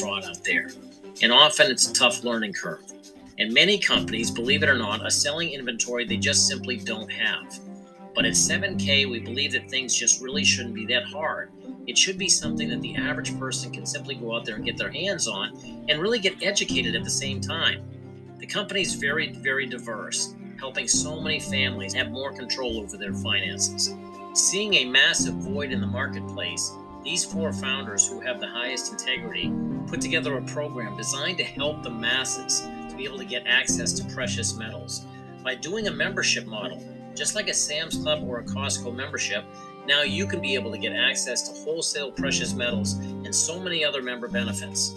fraud out there, and often it's a tough learning curve. And many companies, believe it or not, are selling inventory they just simply don't have. But at 7K, we believe that things just really shouldn't be that hard. It should be something that the average person can simply go out there and get their hands on and really get educated at the same time. The company is very, very diverse, helping so many families have more control over their finances. Seeing a massive void in the marketplace, these four founders who have the highest integrity put together a program designed to help the masses to be able to get access to precious metals. By doing a membership model, just like a Sam's Club or a Costco membership, now you can be able to get access to wholesale precious metals and so many other member benefits.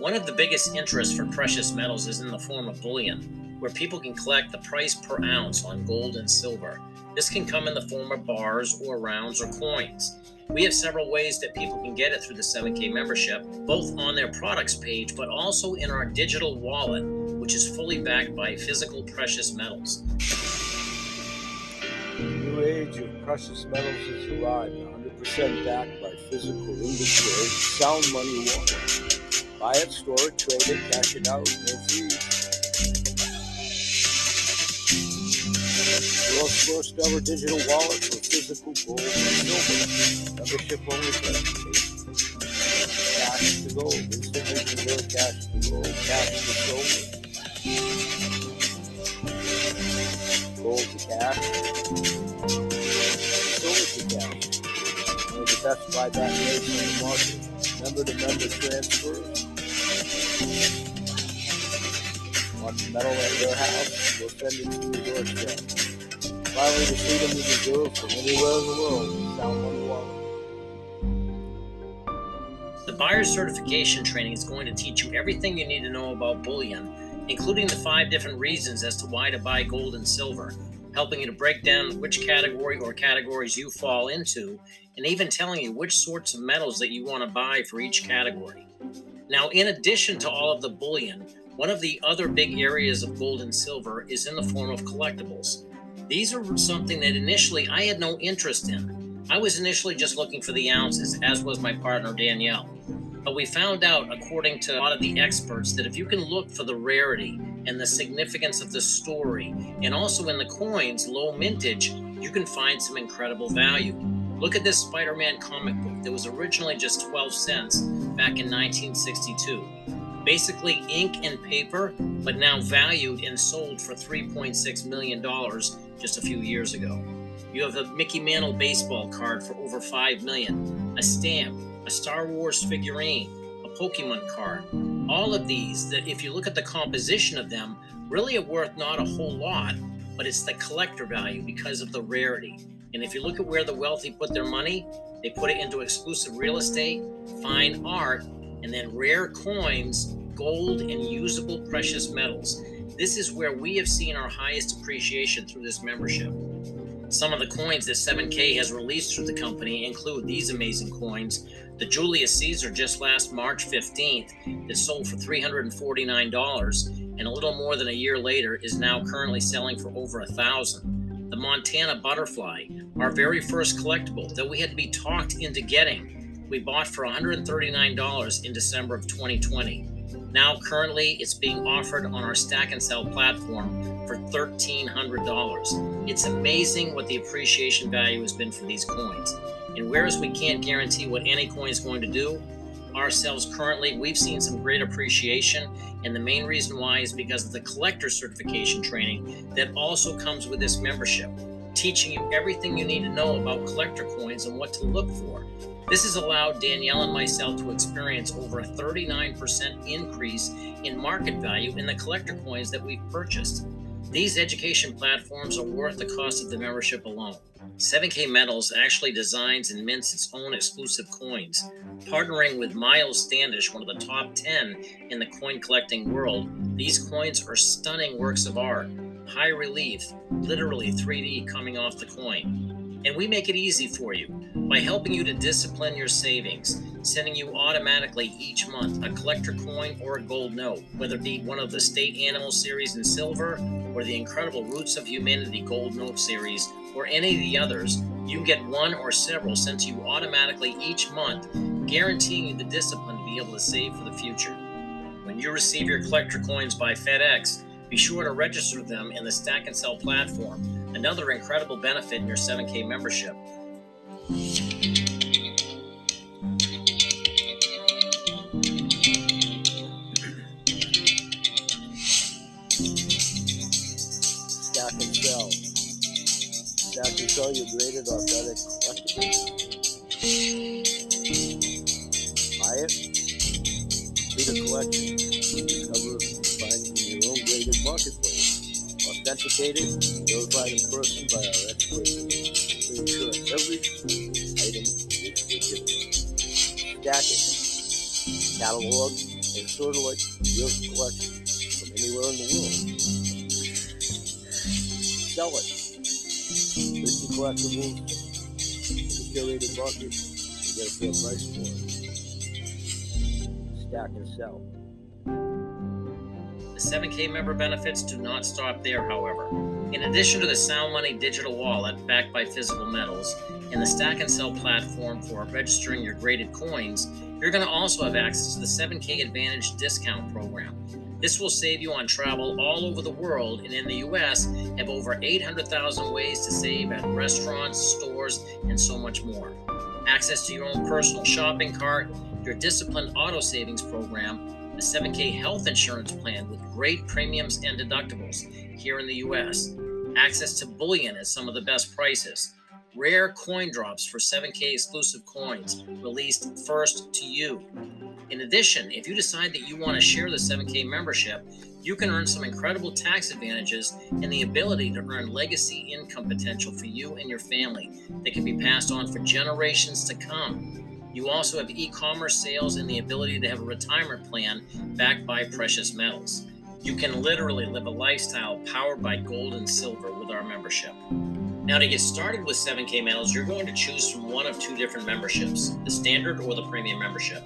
One of the biggest interests for precious metals is in the form of bullion, where people can collect the price per ounce on gold and silver. This can come in the form of bars or rounds or coins. We have several ways that people can get it through the 7K membership, both on their products page, but also in our digital wallet, which is fully backed by physical precious metals. The new age of precious metals has arrived, 100% backed by physical inventory, Sound Money Wallet. Buy it, store it, trade it, cash it out, no fees. World's first ever digital wallet for physical gold and silver. Membership only presentation. Cash to gold. Instantly convert cash to gold. Cash to silver. Gold to cash. Silver to cash. One of the best buyback rates in the market. Member to member transfers. Want metal at your house? We'll send it to your doorstep. Finally, the freedom you deserve from anywhere in the world. Sound Money Wallet. The buyer certification training is going to teach you everything you need to know about bullion, including the 5 different reasons as to why to buy gold and silver, helping you to break down which category or categories you fall into, and even telling you which sorts of metals that you want to buy for each category. Now, in addition to all of the bullion, one of the other big areas of gold and silver is in the form of collectibles. These are something that initially I had no interest in. I was initially just looking for the ounces, as was my partner Danielle. But we found out, according to a lot of the experts, that if you can look for the rarity and the significance of the story, and also in the coins, low mintage, you can find some incredible value. Look at this Spider-Man comic book that was originally just 12 cents back in 1962. Basically ink and paper, but now valued and sold for $3.6 million just a few years ago. You have a Mickey Mantle baseball card for over $5 million, a stamp, a Star Wars figurine, a Pokemon card. All of these that, if you look at the composition of them, really are worth not a whole lot, but it's the collector value because of the rarity. And if you look at where the wealthy put their money, they put it into exclusive real estate, fine art, and then rare coins, gold, and usable precious metals. This is where we have seen our highest appreciation through this membership. Some of the coins that 7K has released through the company include these amazing coins. The Julius Caesar just last March 15th that sold for $349, and a little more than a year later is now currently selling for over $1,000. The Montana Butterfly, our very first collectible that we had to be talked into getting, we bought for $139 in December of 2020. Now currently it's being offered on our Stack and Sell platform for $1,300. It's amazing what the appreciation value has been for these coins. And whereas we can't guarantee what any coin is going to do, ourselves currently, we've seen some great appreciation. And the main reason why is because of the collector certification training that also comes with this membership, teaching you everything you need to know about collector coins and what to look for. This has allowed Danielle and myself to experience over a 39% increase in market value in the collector coins that we've purchased. These education platforms are worth the cost of the membership alone. 7K Metals actually designs and mints its own exclusive coins, partnering with Miles Standish, one of the top 10 in the coin collecting world. These coins are stunning works of art, high relief, literally 3D coming off the coin. And we make it easy for you by helping you to discipline your savings, sending you automatically each month a collector coin or a gold note, whether it be one of the State Animal series in silver or the incredible Roots of Humanity gold note series or any of the others. You can get one or several sent to you automatically each month, guaranteeing you the discipline to be be able to save for the future. When you receive your collector coins by FedEx, be sure to register them in the Stack and Sell platform, another incredible benefit in your 7K membership. Stack and Sell. Stack and Sell, your graded authentic collectible. Buy it. Be the collection. Discover and find in your own graded marketplace. Authenticated, notified in person by our experts. Make sure every item is legitimate. Stack it. Catalog and sort of like your collection from anywhere in the world. Sell it. List the collectibles in the curated market and get a fair price for it. Stack and sell. The 7K member benefits do not stop there, however. In addition to the Sound Money digital wallet backed by physical metals and the Stack and Sell platform for registering your graded coins, you're going to also have access to the 7K Advantage discount program. This will save you on travel all over the world, and in the U.S. have over 800,000 ways to save at restaurants, stores, and so much more. Access to your own personal shopping cart, your disciplined auto savings program, the 7K health insurance plan with great premiums and deductibles here in the U.S. Access to bullion at some of the best prices. Rare coin drops for 7K exclusive coins released first to you. In addition, if you decide that you want to share the 7K membership, you can earn some incredible tax advantages and the ability to earn legacy income potential for you and your family that can be passed on for generations to come. You also have e-commerce sales and the ability to have a retirement plan backed by precious metals. You can literally live a lifestyle powered by gold and silver with our membership. Now, to get started with 7K Metals, you're going to choose from one of two different memberships, the standard or the premium membership.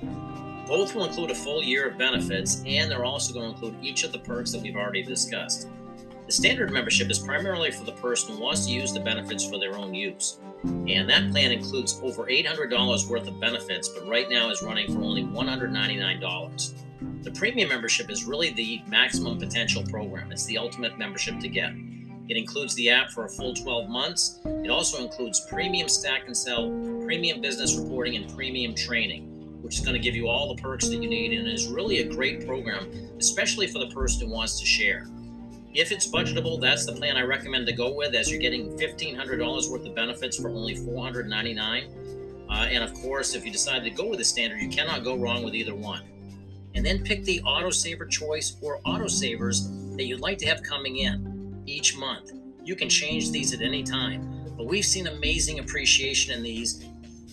Both will include a full year of benefits, and they're also going to include each of the perks that we've already discussed. The standard membership is primarily for the person who wants to use the benefits for their own use. And that plan includes over $800 worth of benefits, but right now is running for only $199. The premium membership is really the maximum potential program. It's the ultimate membership to get. It includes the app for a full 12 months. It also includes premium Stack and Sell, premium business reporting, and premium training, which is going to give you all the perks that you need, and is really a great program, especially for the person who wants to share. If it's budgetable, that's the plan I recommend to go with, as you're getting $1,500 worth of benefits for only $499. And of course, if you decide to go with the standard, you cannot go wrong with either one. And then pick the autosaver choice or autosavers that you'd like to have coming in each month. You can change these at any time, but we've seen amazing appreciation in these.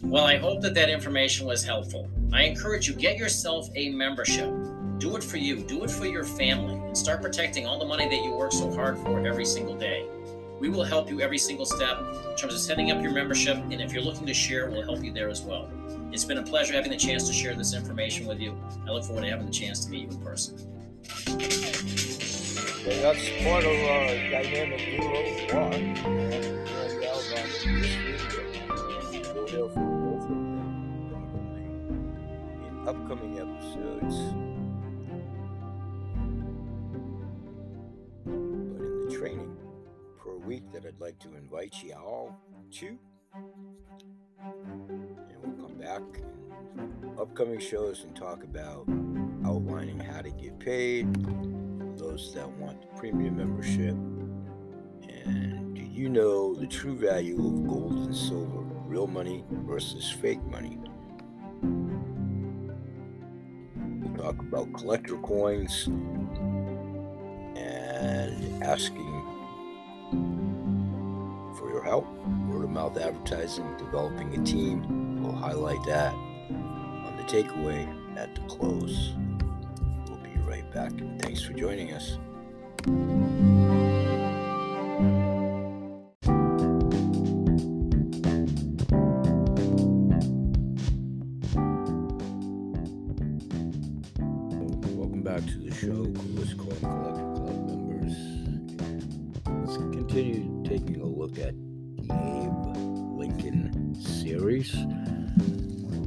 Well, I hope that information was helpful. I encourage you, get yourself a membership. Do it for you, do it for your family, and start protecting all the money that you work so hard for every single day. We will help you every single step in terms of setting up your membership, and if you're looking to share, we'll help you there as well. It's been a pleasure having the chance to share this information with you. I look forward to having the chance to meet you in person. Okay, that's part of our dynamic duo walk. And for both of them, probably in upcoming episodes, but in the training per week that I'd like to invite you all to, and we'll come back in upcoming shows and talk about outlining how to get paid, those that want the premium membership, and do you know the true value of gold and silver? Real money versus fake money. We'll talk about collector coins and asking for your help. Word of mouth advertising, developing a team. We'll highlight that on the takeaway at the close. We'll be right back. Thanks for joining us.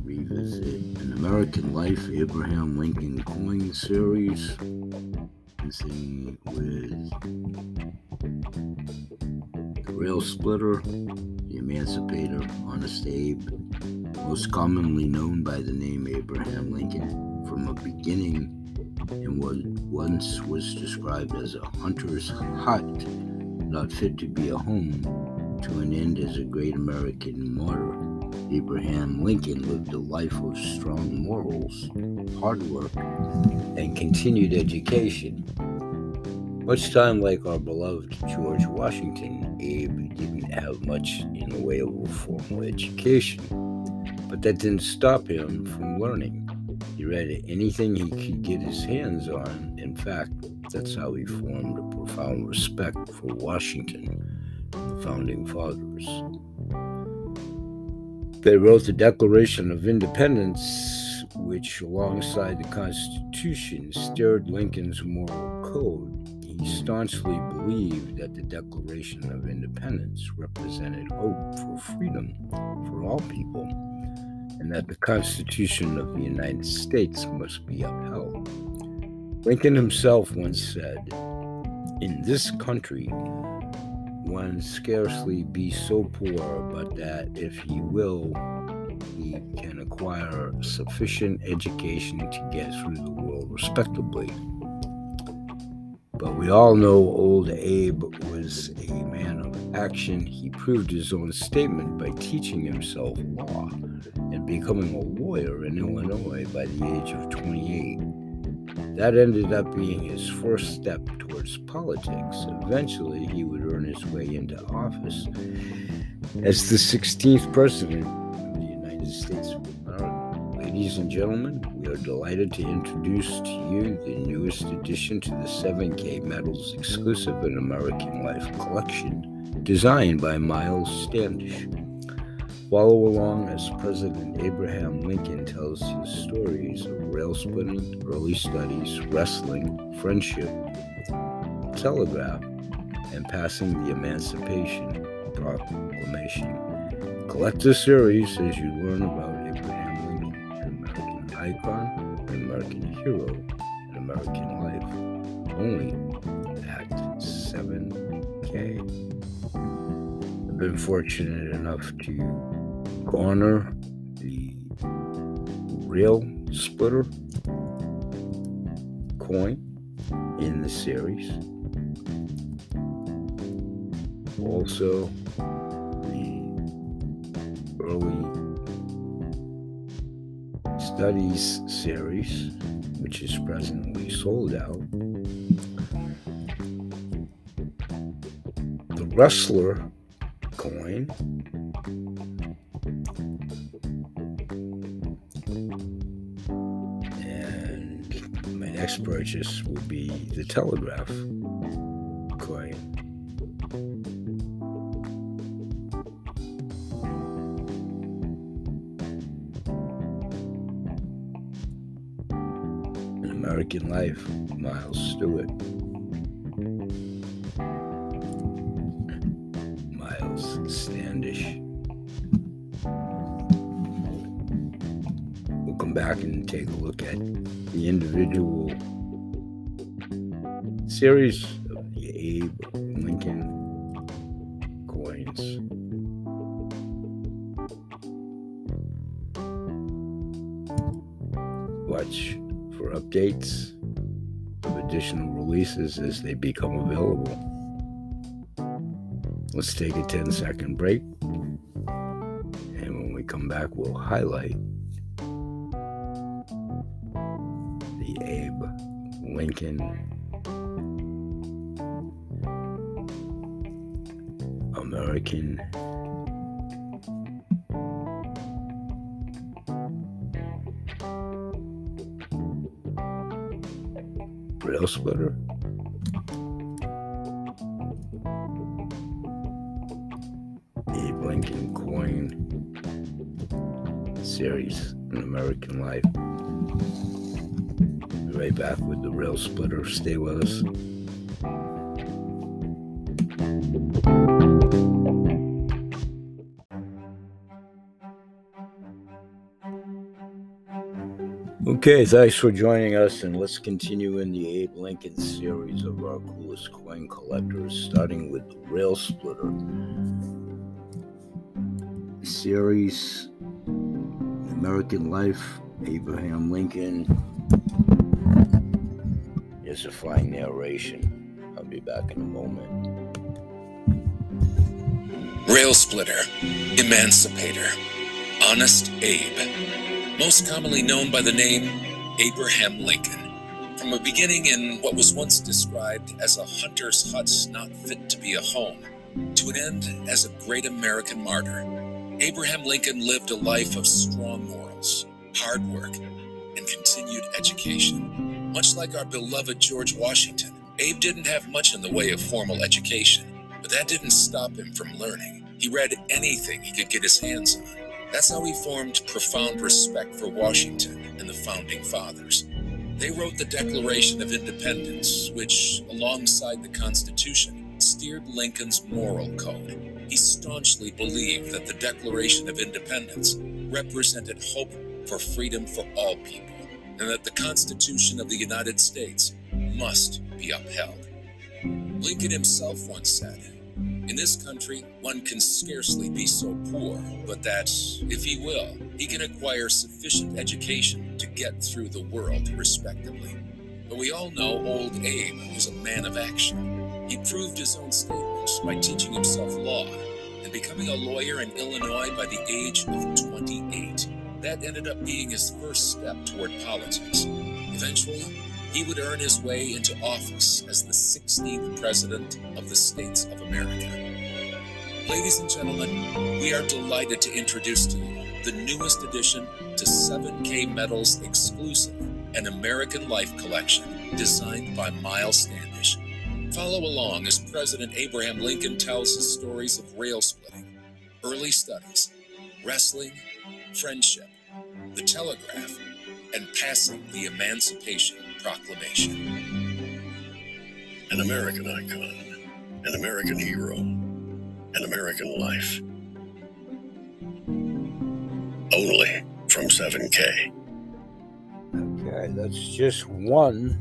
Revisit American Life Abraham Lincoln Coin Series. Let's see, with the Rail Splitter, the Emancipator, Honest Abe, most commonly known by the name Abraham Lincoln from a beginning, and what once was described as a hunter's hut, not fit to be a home, to an end as a great American martyr. Abraham Lincoln lived a life of strong morals, hard work, and continued education. Much time like our beloved George Washington, Abe didn't have much in the way of a formal education, but that didn't stop him from learning. He read anything he could get his hands on. In fact, that's how he formed a profound respect for Washington and the Founding Fathers. They wrote the Declaration of Independence, which, alongside the Constitution, steered Lincoln's moral code. He staunchly believed that the Declaration of Independence represented hope for freedom for all people, and that the Constitution of the United States must be upheld. Lincoln himself once said, "In this country, one scarcely be so poor, but that if he will, he can acquire sufficient education to get through the world respectably." But we all know old Abe was a man of action. He proved his own statement by teaching himself law and becoming a lawyer in Illinois by the age of 28. That ended up being his first step towards politics. Eventually, he would earn his way into office as the 16th President of the United States of America. Ladies and gentlemen, we are delighted to introduce to you the newest addition to the 7K Metals exclusive and American Life collection, designed by Miles Standish. Follow along as President Abraham Lincoln tells his stories of rail splitting, early studies, wrestling, friendship, telegraph, and passing the Emancipation Proclamation. Collect the series as you learn about Abraham Lincoln, an American icon, an American hero, an American life, only at 7K. I've been fortunate enough to corner the Rail Splitter coin in the series. Also, the Early Studies series, which is presently sold out. The Wrestler coin. Next purchase will be the Telegraph coin. An American Life, Miles Stewart. Miles Standish. We'll come back and take a look at the individual series of the Abe Lincoln coins. Watch for updates of additional releases as they become available. Let's take a 10-second break, and when we come back, we'll highlight the Abe Lincoln American Rail Splitter. Abe Lincoln coin series, an American Life. Be right back with the Rail Splitter. Stay with us. Okay, thanks for joining us, and let's continue in the Abe Lincoln series of our coolest coin collectors, starting with the Rail Splitter series, American Life, Abraham Lincoln. Here's a fine narration. I'll be back in a moment. Rail Splitter, Emancipator, Honest Abe. Most commonly known by the name Abraham Lincoln, from a beginning in what was once described as a hunter's hut not fit to be a home, to an end as a great American martyr, Abraham Lincoln lived a life of strong morals, hard work, and continued education. Much like our beloved George Washington, Abe didn't have much in the way of formal education, but that didn't stop him from learning. He read anything he could get his hands on. That's how he formed profound respect for Washington and the Founding Fathers. They wrote the Declaration of Independence, which, alongside the Constitution, steered Lincoln's moral code. He staunchly believed that the Declaration of Independence represented hope for freedom for all people, and that the Constitution of the United States must be upheld. Lincoln himself once said, "In this country, one can scarcely be so poor, but that, if he will, he can acquire sufficient education to get through the world respectably." But we all know old Abe was a man of action. He proved his own statements by teaching himself law and becoming a lawyer in Illinois by the age of 28. That ended up being his first step toward politics. Eventually, he would earn his way into office as the 16th President of the States of America. Ladies and gentlemen, we are delighted to introduce to you the newest addition to 7K Metals exclusive, an American Life collection designed by Miles Standish. Follow along as President Abraham Lincoln tells his stories of rail splitting, early studies, wrestling, friendship, the telegraph, and passing the Emancipation Proclamation. An American icon, an American hero, an American life. Only from 7K. Okay, that's just one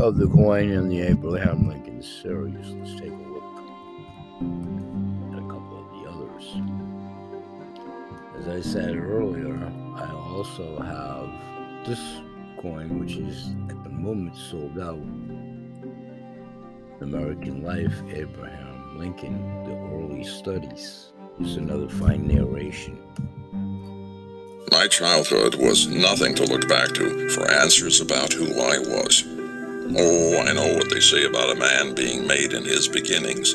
of the coin in the Abraham Lincoln series. Let's take a look at a couple of the others. As I said earlier, I also have this coin, which is at the moment sold out. American Life, Abraham Lincoln, the Early Studies. Here's another fine narration. My childhood was nothing to look back to for answers about who I was. Oh, I know what they say about a man being made in his beginnings.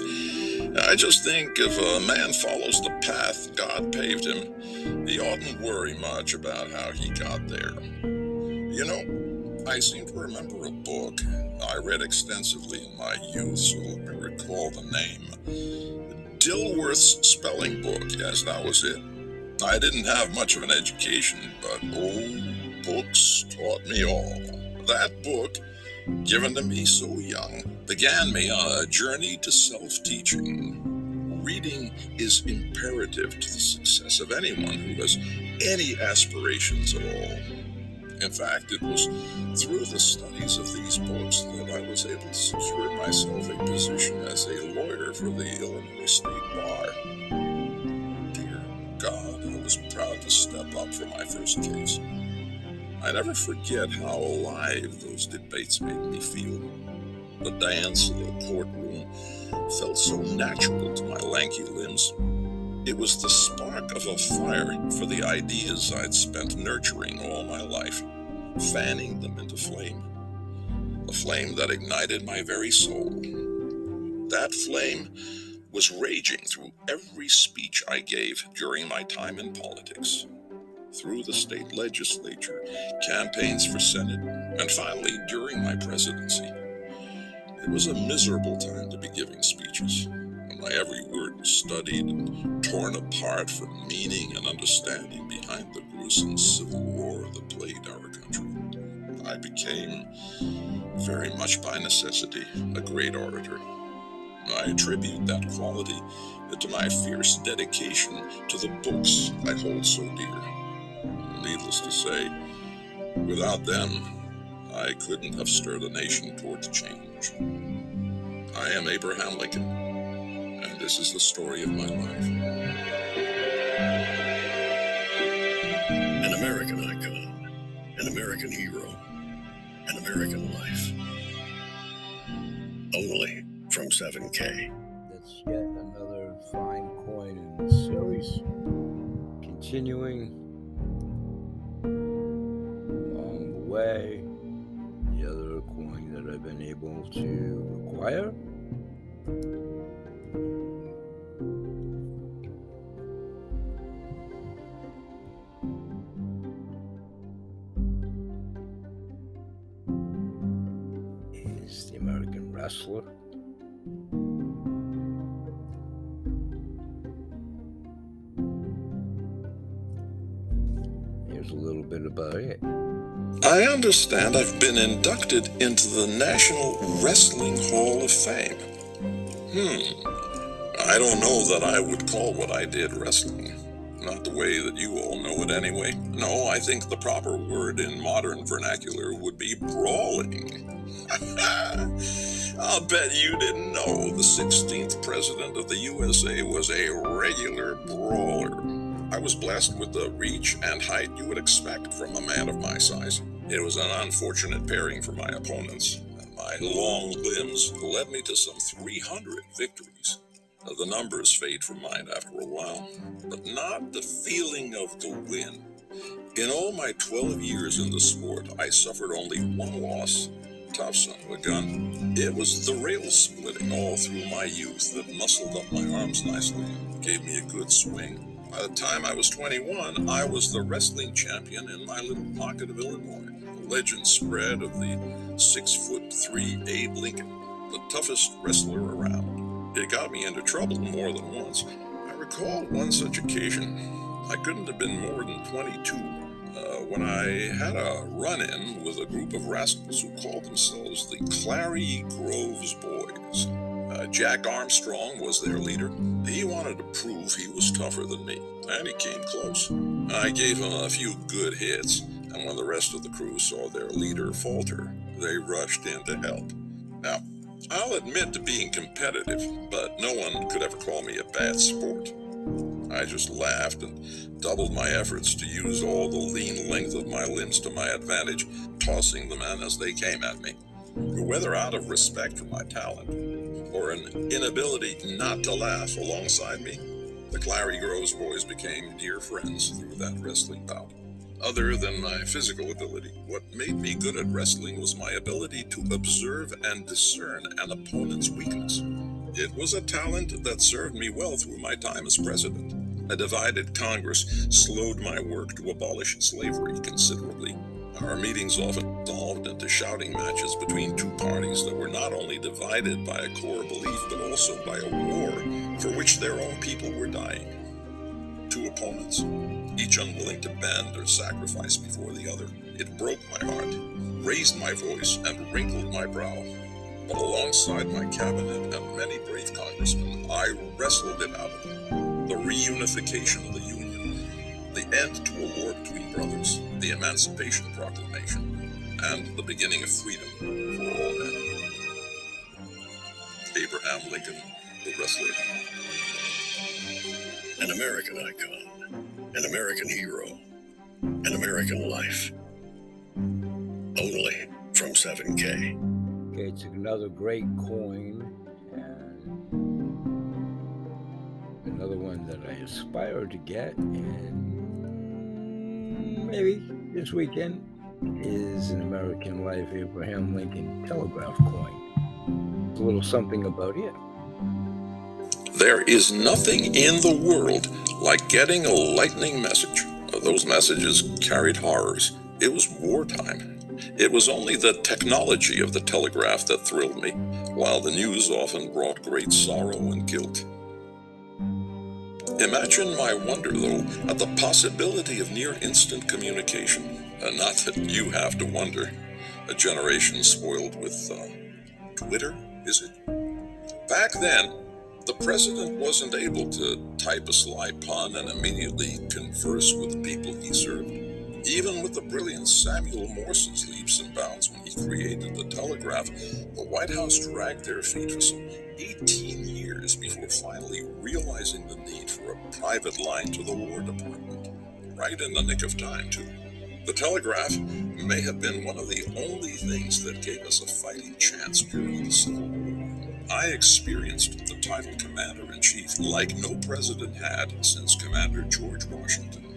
I just think if a man follows the path God paved him, he oughtn't worry much about how he got there. You know, I seem to remember a book I read extensively in my youth, so let me recall the name. Dilworth's Spelling Book, yes, that was it. I didn't have much of an education, but old books taught me all. That book, given to me so young, began me on a journey to self-teaching. Reading is imperative to the success of anyone who has any aspirations at all. In fact, it was through the studies of these books that I was able to secure myself a position as a lawyer for the Illinois State Bar. Dear God, I was proud to step up for my first case. I never forget how alive those debates made me feel. The dance of the courtroom felt so natural to my lanky limbs. It was the spark of a fire for the ideas I'd spent nurturing all my life, fanning them into flame. The flame that ignited my very soul. That flame was raging through every speech I gave during my time in politics, through the state legislature, campaigns for Senate, and finally during my presidency. It was a miserable time to be giving speeches, and my every word was studied and torn apart for meaning and understanding behind the gruesome civil war that plagued our country. I became, very much by necessity, a great orator. I attribute that quality to my fierce dedication to the books I hold so dear. needless to say, without them, I couldn't have stirred a nation towards change. I am Abraham Lincoln, and this is the story of my life. An American icon, an American hero, an American life. Only from 7K. That's yet another fine coin in the series. Continuing along the way, the other coin that I've been able to acquire. Wrestler. Here's a little bit about it. I understand I've been inducted into the National Wrestling Hall of Fame. I don't know that I would call what I did wrestling. Not the way that you all know it anyway. No, I think the proper word in modern vernacular would be brawling. I'll bet you didn't know the 16th president of the USA was a regular brawler. I was blessed with the reach and height you would expect from a man of my size. It was an unfortunate pairing for my opponents, and my long limbs led me to some 300 victories. The numbers fade from mind after a while, but not the feeling of the win. In all my 12 years in the sport, I suffered only one loss, tough son of a gun. It was the rail splitting all through my youth that muscled up my arms nicely and gave me a good swing. By the time I was 21, I was the wrestling champion in my little pocket of Illinois. The legend spread of the 6'3" Abe Lincoln, the toughest wrestler around. It got me into trouble more than once. I recall one such occasion. I couldn't have been more than 22 when I had a run-in with a group of rascals who called themselves the Clary Groves Boys. Jack Armstrong was their leader. He wanted to prove he was tougher than me, and he came close. I gave him a few good hits, and when the rest of the crew saw their leader falter, they rushed in to help. Now, I'll admit to being competitive, but no one could ever call me a bad sport. I just laughed and doubled my efforts to use all the lean length of my limbs to my advantage, tossing the men as they came at me. Whether out of respect for my talent or an inability not to laugh alongside me, the Clary Groves Boys became dear friends through that wrestling bout. Other than my physical ability, what made me good at wrestling was my ability to observe and discern an opponent's weakness. It was a talent that served me well through my time as president. A divided Congress slowed my work to abolish slavery considerably. Our meetings often evolved into shouting matches between two parties that were not only divided by a core belief, but also by a war for which their own people were dying. Two opponents, each unwilling to bend or sacrifice before the other. It broke my heart, raised my voice, and wrinkled my brow. But alongside my cabinet and many brave congressmen, I wrestled it out of them. The reunification of the Union, the end to a war between brothers, the Emancipation Proclamation, and the beginning of freedom for all men. Abraham Lincoln, the wrestler. An American icon, an American hero, an American life. Only from 7K. Okay, it's another great coin, and another one that I aspire to get, and maybe this weekend is an American Life Abraham Lincoln Telegraph coin. A little something about it. There is nothing in the world like getting a lightning message. Those messages carried horrors. It was wartime. It was only the technology of the telegraph that thrilled me, while the news often brought great sorrow and guilt. Imagine my wonder, though, at the possibility of near-instant communication. Not that you have to wonder. A generation spoiled with Twitter, is it? Back then, the president wasn't able to type a sly pun and immediately converse with the people he served. Even with the brilliant Samuel Morse's leaps and bounds when he created the telegraph, the White House dragged their feet for some 18 years before finally realizing the need for a private line to the War Department, right in the nick of time, too. The telegraph may have been one of the only things that gave us a fighting chance during the Civil War. I experienced the title Commander-in-Chief like no president had since Commander George Washington.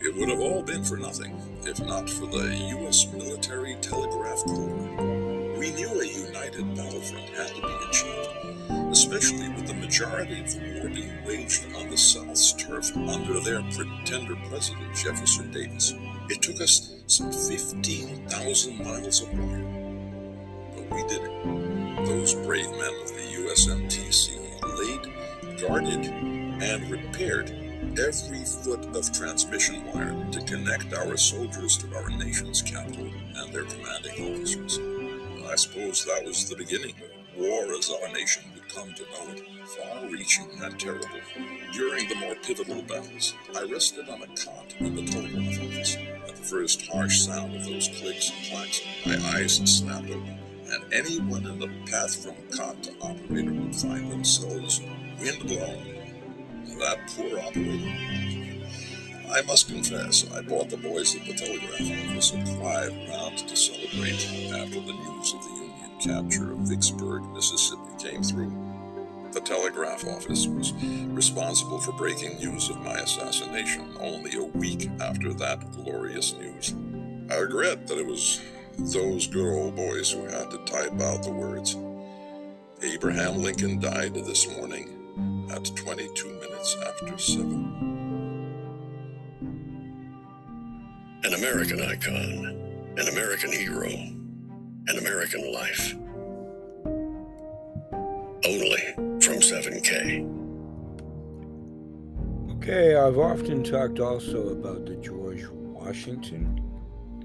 It would have all been for nothing, if not for the U.S. Military Telegraph Corps. We knew a united battlefront had to be achieved, especially with the majority of the war being waged on the South's turf under their pretender president, Jefferson Davis. It took us some 15,000 miles of wire, but we did it. Those brave men of the USMTC laid, guarded, and repaired every foot of transmission wire to connect our soldiers to our nation's capital and their commanding officers. I suppose that was the beginning. War as our nation would come to know it, far-reaching and terrible. During the more pivotal battles, I rested on a cot in the telegraph office. At the first harsh sound of those clicks and clacks, my eyes snapped open, and anyone in the path from cot to operator would find themselves windblown. That poor operator. I must confess, I bought the boys at the telegraph office a pride round to celebrate after the news of the Union capture of Vicksburg, Mississippi came through. The telegraph office was responsible for breaking news of my assassination only a week after that glorious news. I regret that it was those good old boys who had to type out the words, "Abraham Lincoln died this morning at 22 minutes after 7. An American icon, an American hero, an American life. Only from 7K. Okay, I've often talked also about the George Washington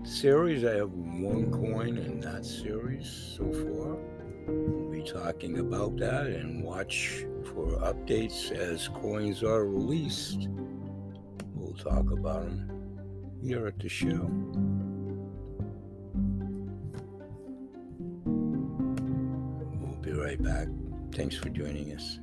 series. I have one coin in that series so far. We'll be talking about that, and watch for updates as coins are released. We'll talk about them here at the show. We'll be right back. Thanks for joining us.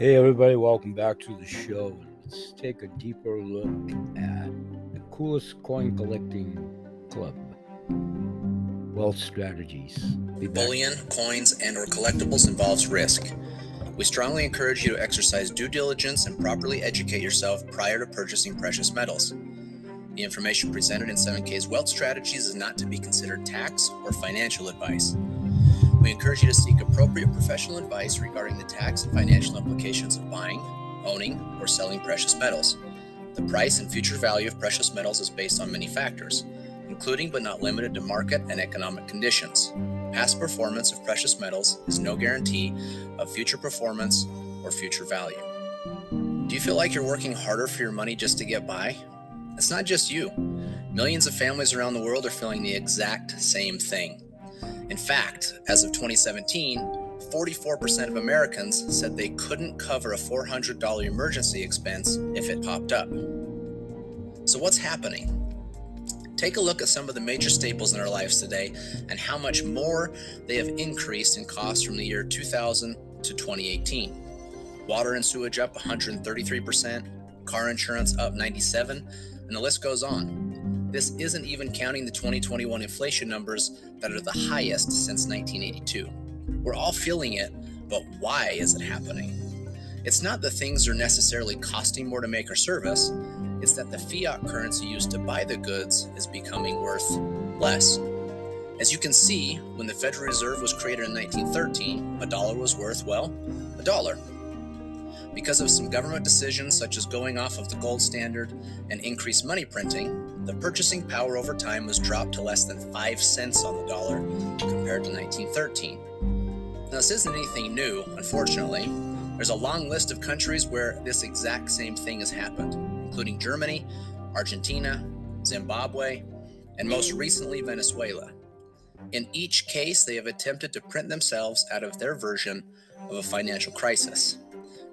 Hey everybody, welcome back to the show. Let's take a deeper look at the coolest coin collecting club, Wealth Strategies. Bullion, coins, and or collectibles involves risk. We strongly encourage you to exercise due diligence and properly educate yourself prior to purchasing precious metals. The information presented in 7K's Wealth Strategies is not to be considered tax or financial advice. We encourage you to seek appropriate professional advice regarding the tax and financial implications of buying, owning, or selling precious metals. The price and future value of precious metals is based on many factors, including but not limited to market and economic conditions. Past performance of precious metals is no guarantee of future performance or future value. Do you feel like you're working harder for your money just to get by? It's not just you. Millions of families around the world are feeling the exact same thing. In fact, as of 2017, 44% of Americans said they couldn't cover a $400 emergency expense if it popped up. So what's happening? Take a look at some of the major staples in our lives today and how much more they have increased in cost from the year 2000 to 2018. Water and sewage up 133%, car insurance up 97%, and the list goes on. This isn't even counting the 2021 inflation numbers that are the highest since 1982. We're all feeling it, but why is it happening? It's not that things are necessarily costing more to make or service, it's that the fiat currency used to buy the goods is becoming worth less. As you can see, when the Federal Reserve was created in 1913, a dollar was worth, well, a dollar. Because of some government decisions such as going off of the gold standard and increased money printing, the purchasing power over time was dropped to less than 5 cents on the dollar compared to 1913. Now, this isn't anything new, unfortunately. There's a long list of countries where this exact same thing has happened, including Germany, Argentina, Zimbabwe, and most recently Venezuela. In each case, they have attempted to print themselves out of their version of a financial crisis.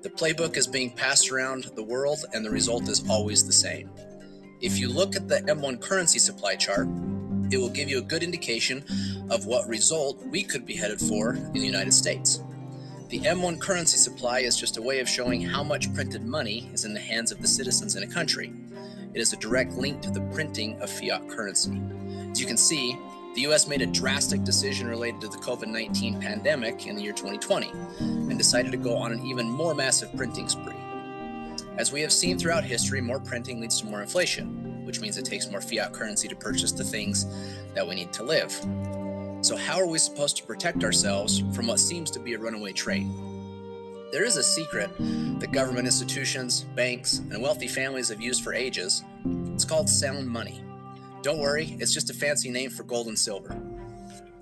The playbook is being passed around the world, and the result is always the same. If you look at the M1 currency supply chart, it will give you a good indication of what result we could be headed for in the United States. The M1 currency supply is just a way of showing how much printed money is in the hands of the citizens in a country. It is a direct link to the printing of fiat currency. As you can see, the U.S. made a drastic decision related to the COVID-19 pandemic in the year 2020 and decided to go on an even more massive printing spree. As we have seen throughout history, more printing leads to more inflation, which means it takes more fiat currency to purchase the things that we need to live. So how are we supposed to protect ourselves from what seems to be a runaway trade? There is a secret that government institutions, banks, and wealthy families have used for ages. It's called sound money. Don't worry, it's just a fancy name for gold and silver.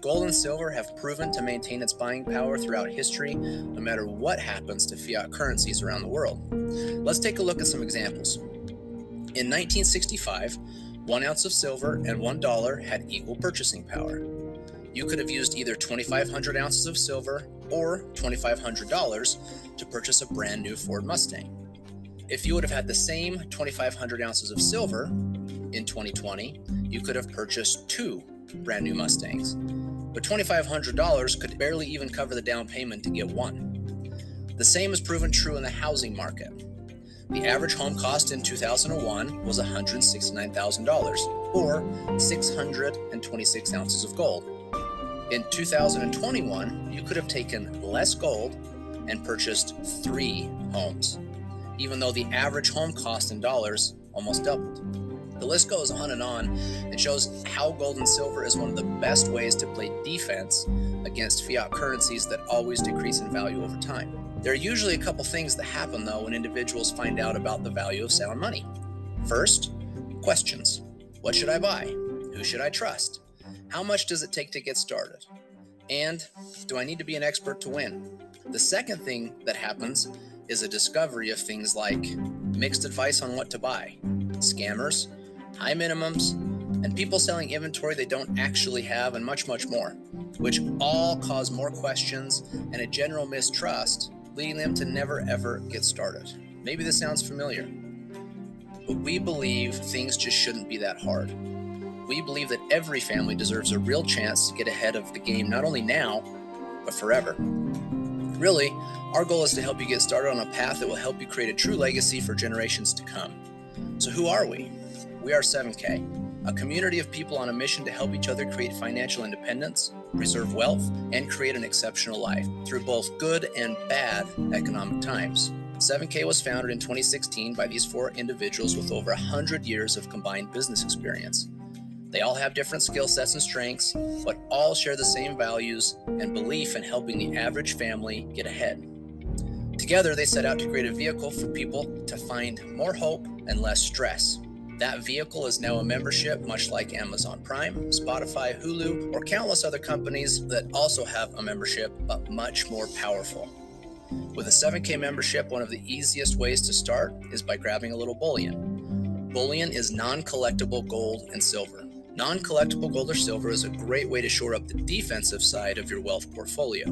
Gold and silver have proven to maintain its buying power throughout history, no matter what happens to fiat currencies around the world. Let's take a look at some examples. In 1965, 1 ounce of silver and $1 had equal purchasing power. You could have used either 2,500 ounces of silver or $2,500 to purchase a brand new Ford Mustang. If you would have had the same 2,500 ounces of silver in 2020, you could have purchased 2 brand new Mustangs, but $2,500 could barely even cover the down payment to get one. The same is proven true in the housing market. The average home cost in 2001 was $169,000 or 626 ounces of gold. In 2021, you could have taken less gold and purchased 3 homes, even though the average home cost in dollars almost doubled. The list goes on and shows how gold and silver is one of the best ways to play defense against fiat currencies that always decrease in value over time. There are usually a couple things that happen, though, when individuals find out about the value of sound money. First, questions. What should I buy? Who should I trust? How much does it take to get started? And do I need to be an expert to win? The second thing that happens is a discovery of things like mixed advice on what to buy, scammers, high minimums, and people selling inventory they don't actually have, and much, much more, which all cause more questions and a general mistrust, leading them to never ever get started. Maybe this sounds familiar, but we believe things just shouldn't be that hard. We believe that every family deserves a real chance to get ahead of the game, not only now, but forever. Really, our goal is to help you get started on a path that will help you create a true legacy for generations to come. So who are we? We are 7K, a community of people on a mission to help each other create financial independence, preserve wealth, and create an exceptional life through both good and bad economic times. 7K was founded in 2016 by these 4 individuals with over 100 years of combined business experience. They all have different skill sets and strengths, but all share the same values and belief in helping the average family get ahead. Together, they set out to create a vehicle for people to find more hope and less stress. That vehicle is now a membership, much like Amazon Prime, Spotify, Hulu, or countless other companies that also have a membership, but much more powerful. With a 7K membership, one of the easiest ways to start is by grabbing a little bullion. Bullion is non-collectible gold and silver. Non-collectible gold or silver is a great way to shore up the defensive side of your wealth portfolio.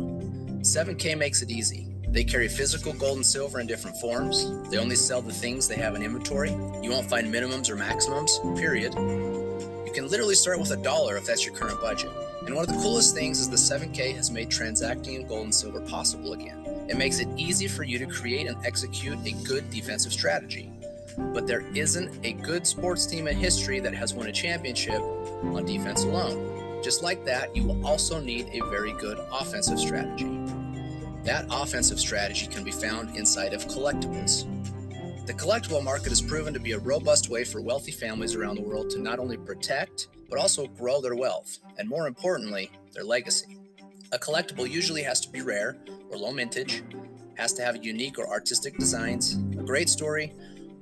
7K makes it easy. They carry physical gold and silver in different forms. They only sell the things they have in inventory. You won't find minimums or maximums, period. You can literally start with $1 if that's your current budget. And one of the coolest things is the 7K has made transacting in gold and silver possible again. It makes it easy for you to create and execute a good defensive strategy. But there isn't a good sports team in history that has won a championship on defense alone. Just like that, you will also need a very good offensive strategy. That offensive strategy can be found inside of collectibles. The collectible market has proven to be a robust way for wealthy families around the world to not only protect, but also grow their wealth, and more importantly, their legacy. A collectible usually has to be rare or low mintage, has to have unique or artistic designs, a great story,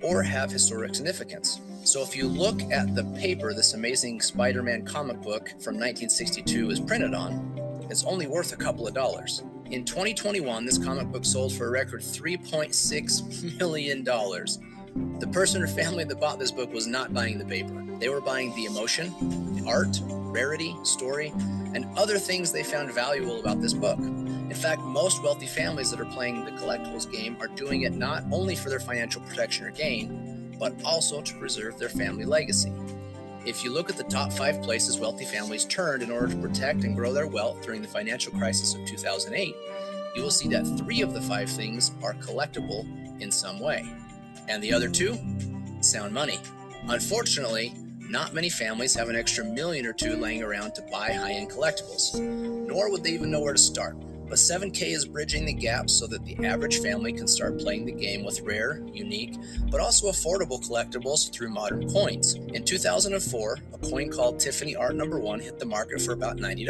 or have historic significance. So if you look at the paper this amazing Spider-Man comic book from 1962 is printed on, it's only worth a couple of dollars. In 2021, this comic book sold for a record $3.6 million. The person or family that bought this book was not buying the paper. They were buying the emotion, the art, rarity, story, and other things they found valuable about this book. In fact, most wealthy families that are playing the collectibles game are doing it not only for their financial protection or gain, but also to preserve their family legacy. If you look at the top 5 places wealthy families turned in order to protect and grow their wealth during the financial crisis of 2008, you will see that 3 of the 5 things are collectible in some way. And the other 2? Sound money. Unfortunately, not many families have an extra million or 2 laying around to buy high-end collectibles, nor would they even know where to start. But 7K is bridging the gap so that the average family can start playing the game with rare, unique, but also affordable collectibles through modern coins. In 2004, a coin called Tiffany Art No. 1 hit the market for about $90.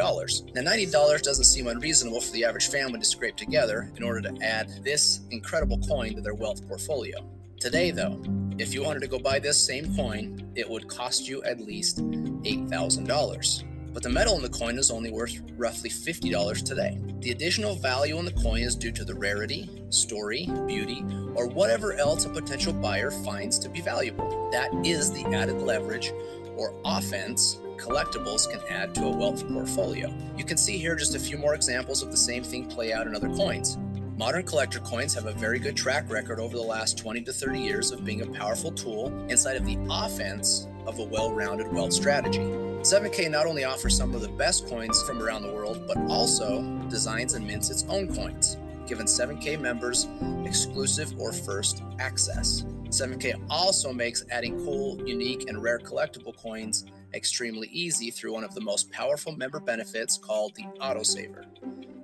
Now, $90 doesn't seem unreasonable for the average family to scrape together in order to add this incredible coin to their wealth portfolio. Today, though, if you wanted to go buy this same coin, it would cost you at least $8,000. But the metal in the coin is only worth roughly $50 today. The additional value in the coin is due to the rarity, story, beauty, or whatever else a potential buyer finds to be valuable. That is the added leverage or offense collectibles can add to a wealth portfolio. You can see here just a few more examples of the same thing play out in other coins. Modern collector coins have a very good track record over the last 20 to 30 years of being a powerful tool inside of the offense of a well-rounded wealth strategy. 7K not only offers some of the best coins from around the world, but also designs and mints its own coins, giving 7K members exclusive or first access. 7K also makes adding cool, unique, and rare collectible coins extremely easy through one of the most powerful member benefits called the Autosaver.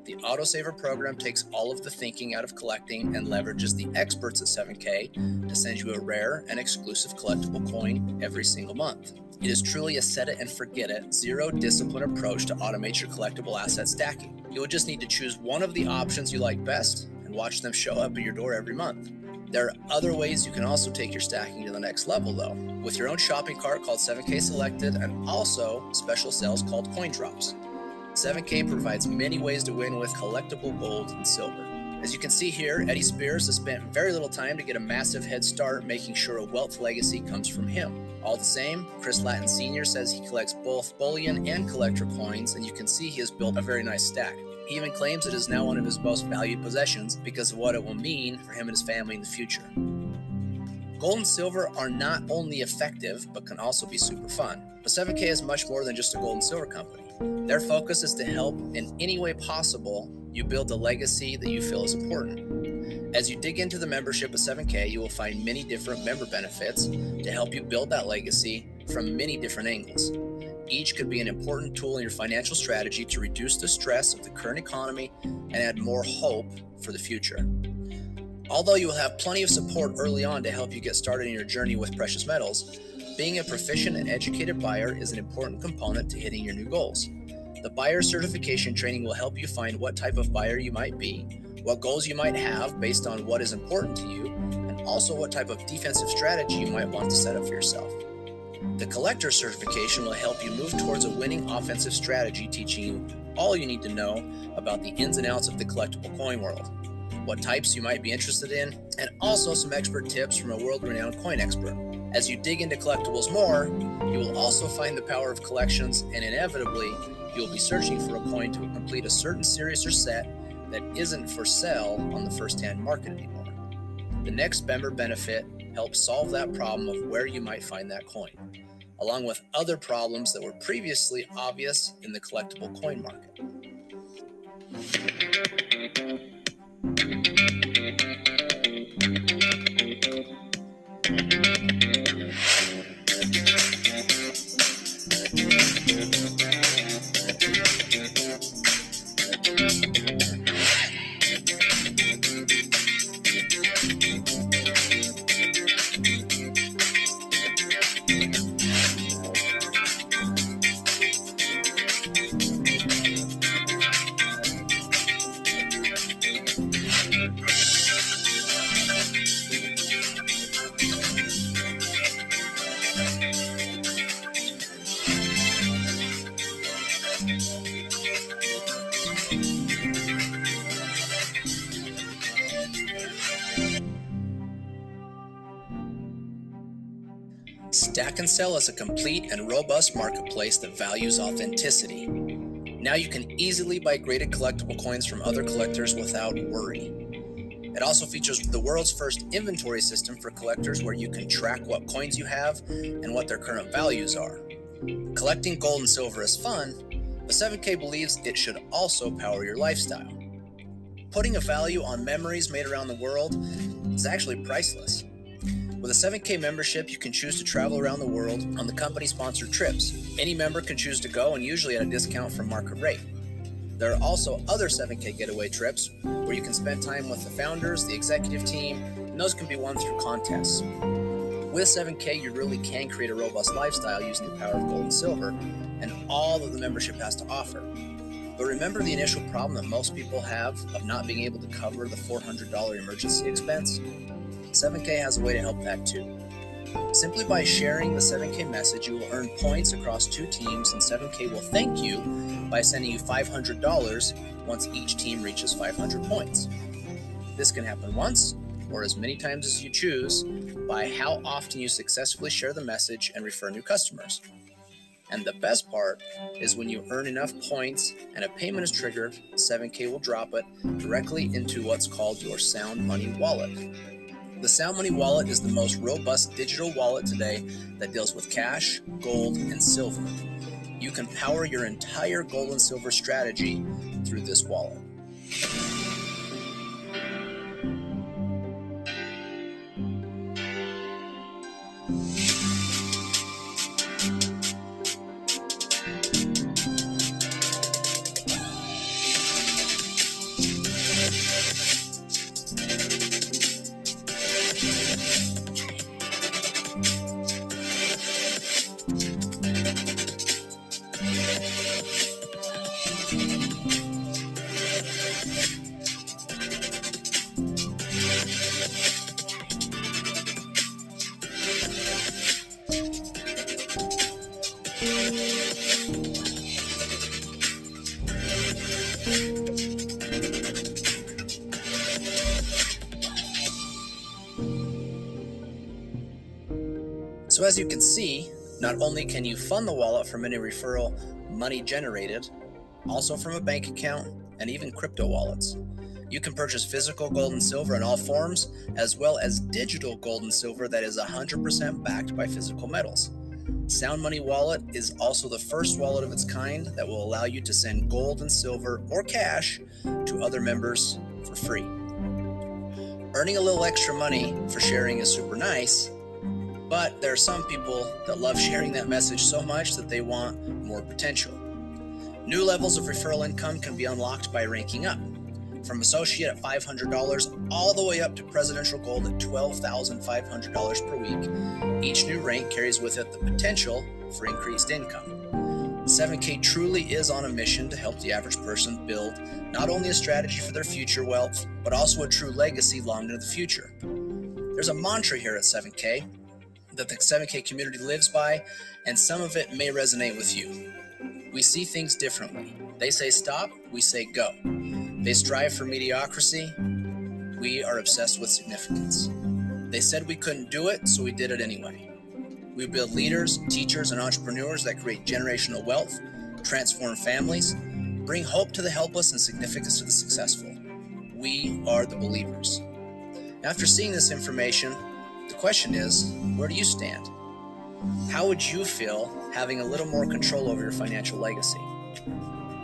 The Autosaver program takes all of the thinking out of collecting and leverages the experts at 7K to send you a rare and exclusive collectible coin every single month. It is truly a set it and forget it, zero discipline approach to automate your collectible asset stacking. You'll just need to choose one of the options you like best and watch them show up at your door every month. There are other ways you can also take your stacking to the next level though, with your own shopping cart called 7K Selected and also special sales called coin drops. 7K provides many ways to win with collectible gold and silver. As you can see here, Eddie Spears has spent very little time to get a massive head start making sure a wealth legacy comes from him. All the same, Chris Latin Sr. says he collects both bullion and collector coins, and you can see he has built a very nice stack. He even claims it is now one of his most valued possessions because of what it will mean for him and his family in the future. Gold and silver are not only effective, but can also be super fun. But 7K is much more than just a gold and silver company. Their focus is to help in any way possible you build the legacy that you feel is important. As you dig into the membership of 7K, you will find many different member benefits to help you build that legacy from many different angles. Each could be an important tool in your financial strategy to reduce the stress of the current economy and add more hope for the future. Although you will have plenty of support early on to help you get started in your journey with precious metals, being a proficient and educated buyer is an important component to hitting your new goals. The buyer certification training will help you find what type of buyer you might be, what goals you might have based on what is important to you, and also what type of defensive strategy you might want to set up for yourself. The collector certification will help you move towards a winning offensive strategy, teaching you all you need to know about the ins and outs of the collectible coin world, what types you might be interested in, and also some expert tips from a world-renowned coin expert. As you dig into collectibles more, you will also find the power of collections, and inevitably, you'll be searching for a coin to complete a certain series or set that isn't for sale on the first-hand market anymore. The next member benefit helps solve that problem of where you might find that coin, along with other problems that were previously obvious in the collectible coin market. Stack and Sell is a complete and robust marketplace that values authenticity. Now you can easily buy graded collectible coins from other collectors without worry. It also features the world's first inventory system for collectors where you can track what coins you have and what their current values are. Collecting gold and silver is fun, but 7K believes it should also power your lifestyle. Putting a value on memories made around the world is actually priceless. With a 7K membership, you can choose to travel around the world on the company-sponsored trips. Any member can choose to go, and usually at a discount from market rate. There are also other 7K getaway trips where you can spend time with the founders, the executive team, and those can be won through contests. With 7K, you really can create a robust lifestyle using the power of gold and silver and all that the membership has to offer. But remember the initial problem that most people have of not being able to cover the $400 emergency expense? 7K has a way to help that too. Simply by sharing the 7K message, you will earn points across two teams, and 7K will thank you by sending you $500 once each team reaches 500 points. This can happen once or as many times as you choose by how often you successfully share the message and refer new customers. And the best part is when you earn enough points and a payment is triggered, 7K will drop it directly into what's called your Sound Money Wallet. The Sound Money Wallet is the most robust digital wallet today that deals with cash, gold, and silver. You can power your entire gold and silver strategy through this wallet. So as you can see, not only can you fund the wallet from any referral money generated, also from a bank account and even crypto wallets. You can purchase physical gold and silver in all forms, as well as digital gold and silver that is 100% backed by physical metals. Sound Money Wallet is also the first wallet of its kind that will allow you to send gold and silver or cash to other members for free. Earning a little extra money for sharing is super nice, but there are some people that love sharing that message so much that they want more potential. New levels of referral income can be unlocked by ranking up, from associate at $500 all the way up to presidential gold at $12,500 per week. Each new rank carries with it the potential for increased income. 7K truly is on a mission to help the average person build not only a strategy for their future wealth, but also a true legacy long into the future. There's a mantra here at 7K that the 7K community lives by, and some of it may resonate with you. We see things differently. They say stop, we say go. They strive for mediocrity, we are obsessed with significance. They said we couldn't do it, so we did it anyway. We build leaders, teachers, and entrepreneurs that create generational wealth, transform families, bring hope to the helpless and significance to the successful. We are the believers. After seeing this information, the question is, where do you stand? How would you feel having a little more control over your financial legacy?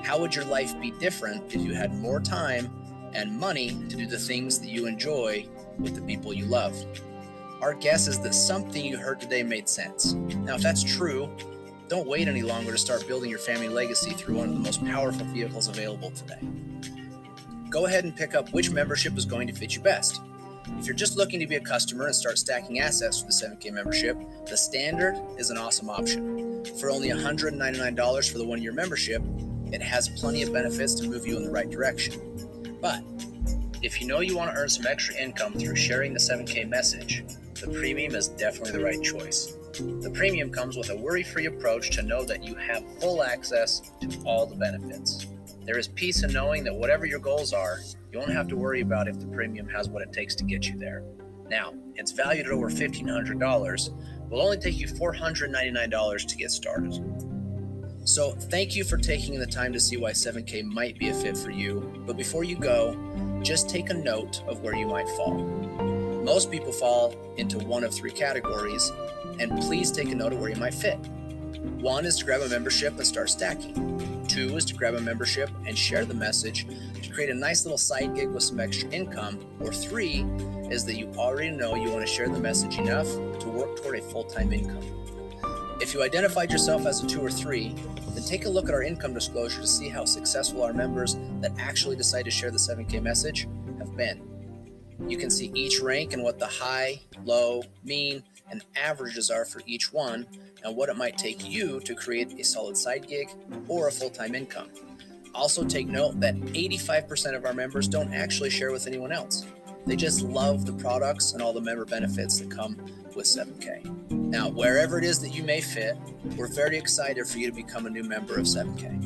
How would your life be different if you had more time and money to do the things that you enjoy with the people you love? Our guess is that something you heard today made sense. Now, if that's true, don't wait any longer to start building your family legacy through one of the most powerful vehicles available today. Go ahead and pick up which membership is going to fit you best. If you're just looking to be a customer and start stacking assets for the 7K membership, the Standard is an awesome option. For only $199 for the one-year membership, it has plenty of benefits to move you in the right direction. But if you know you want to earn some extra income through sharing the 7K message, the Premium is definitely the right choice. The Premium comes with a worry-free approach to know that you have full access to all the benefits. There is peace in knowing that whatever your goals are, you won't have to worry about if the Premium has what it takes to get you there. Now, it's valued at over $1,500, will only take you $499 to get started. So thank you for taking the time to see why 7K might be a fit for you. But before you go, just take a note of where you might fall. Most people fall into one of three categories, and please take a note of where you might fit. One is to grab a membership and start stacking. Two is to grab a membership and share the message to create a nice little side gig with some extra income. Or three is that you already know you want to share the message enough to work toward a full-time income. If you identified yourself as a two or three, then take a look at our income disclosure to see how successful our members that actually decide to share the 7K message have been. You can see each rank and what the high, low, mean, and averages are for each one, and what it might take you to create a solid side gig or a full-time income. Also take note that 85% of our members don't actually share with anyone else. They just love the products and all the member benefits that come with 7K. Now, wherever it is that you may fit, we're very excited for you to become a new member of 7K.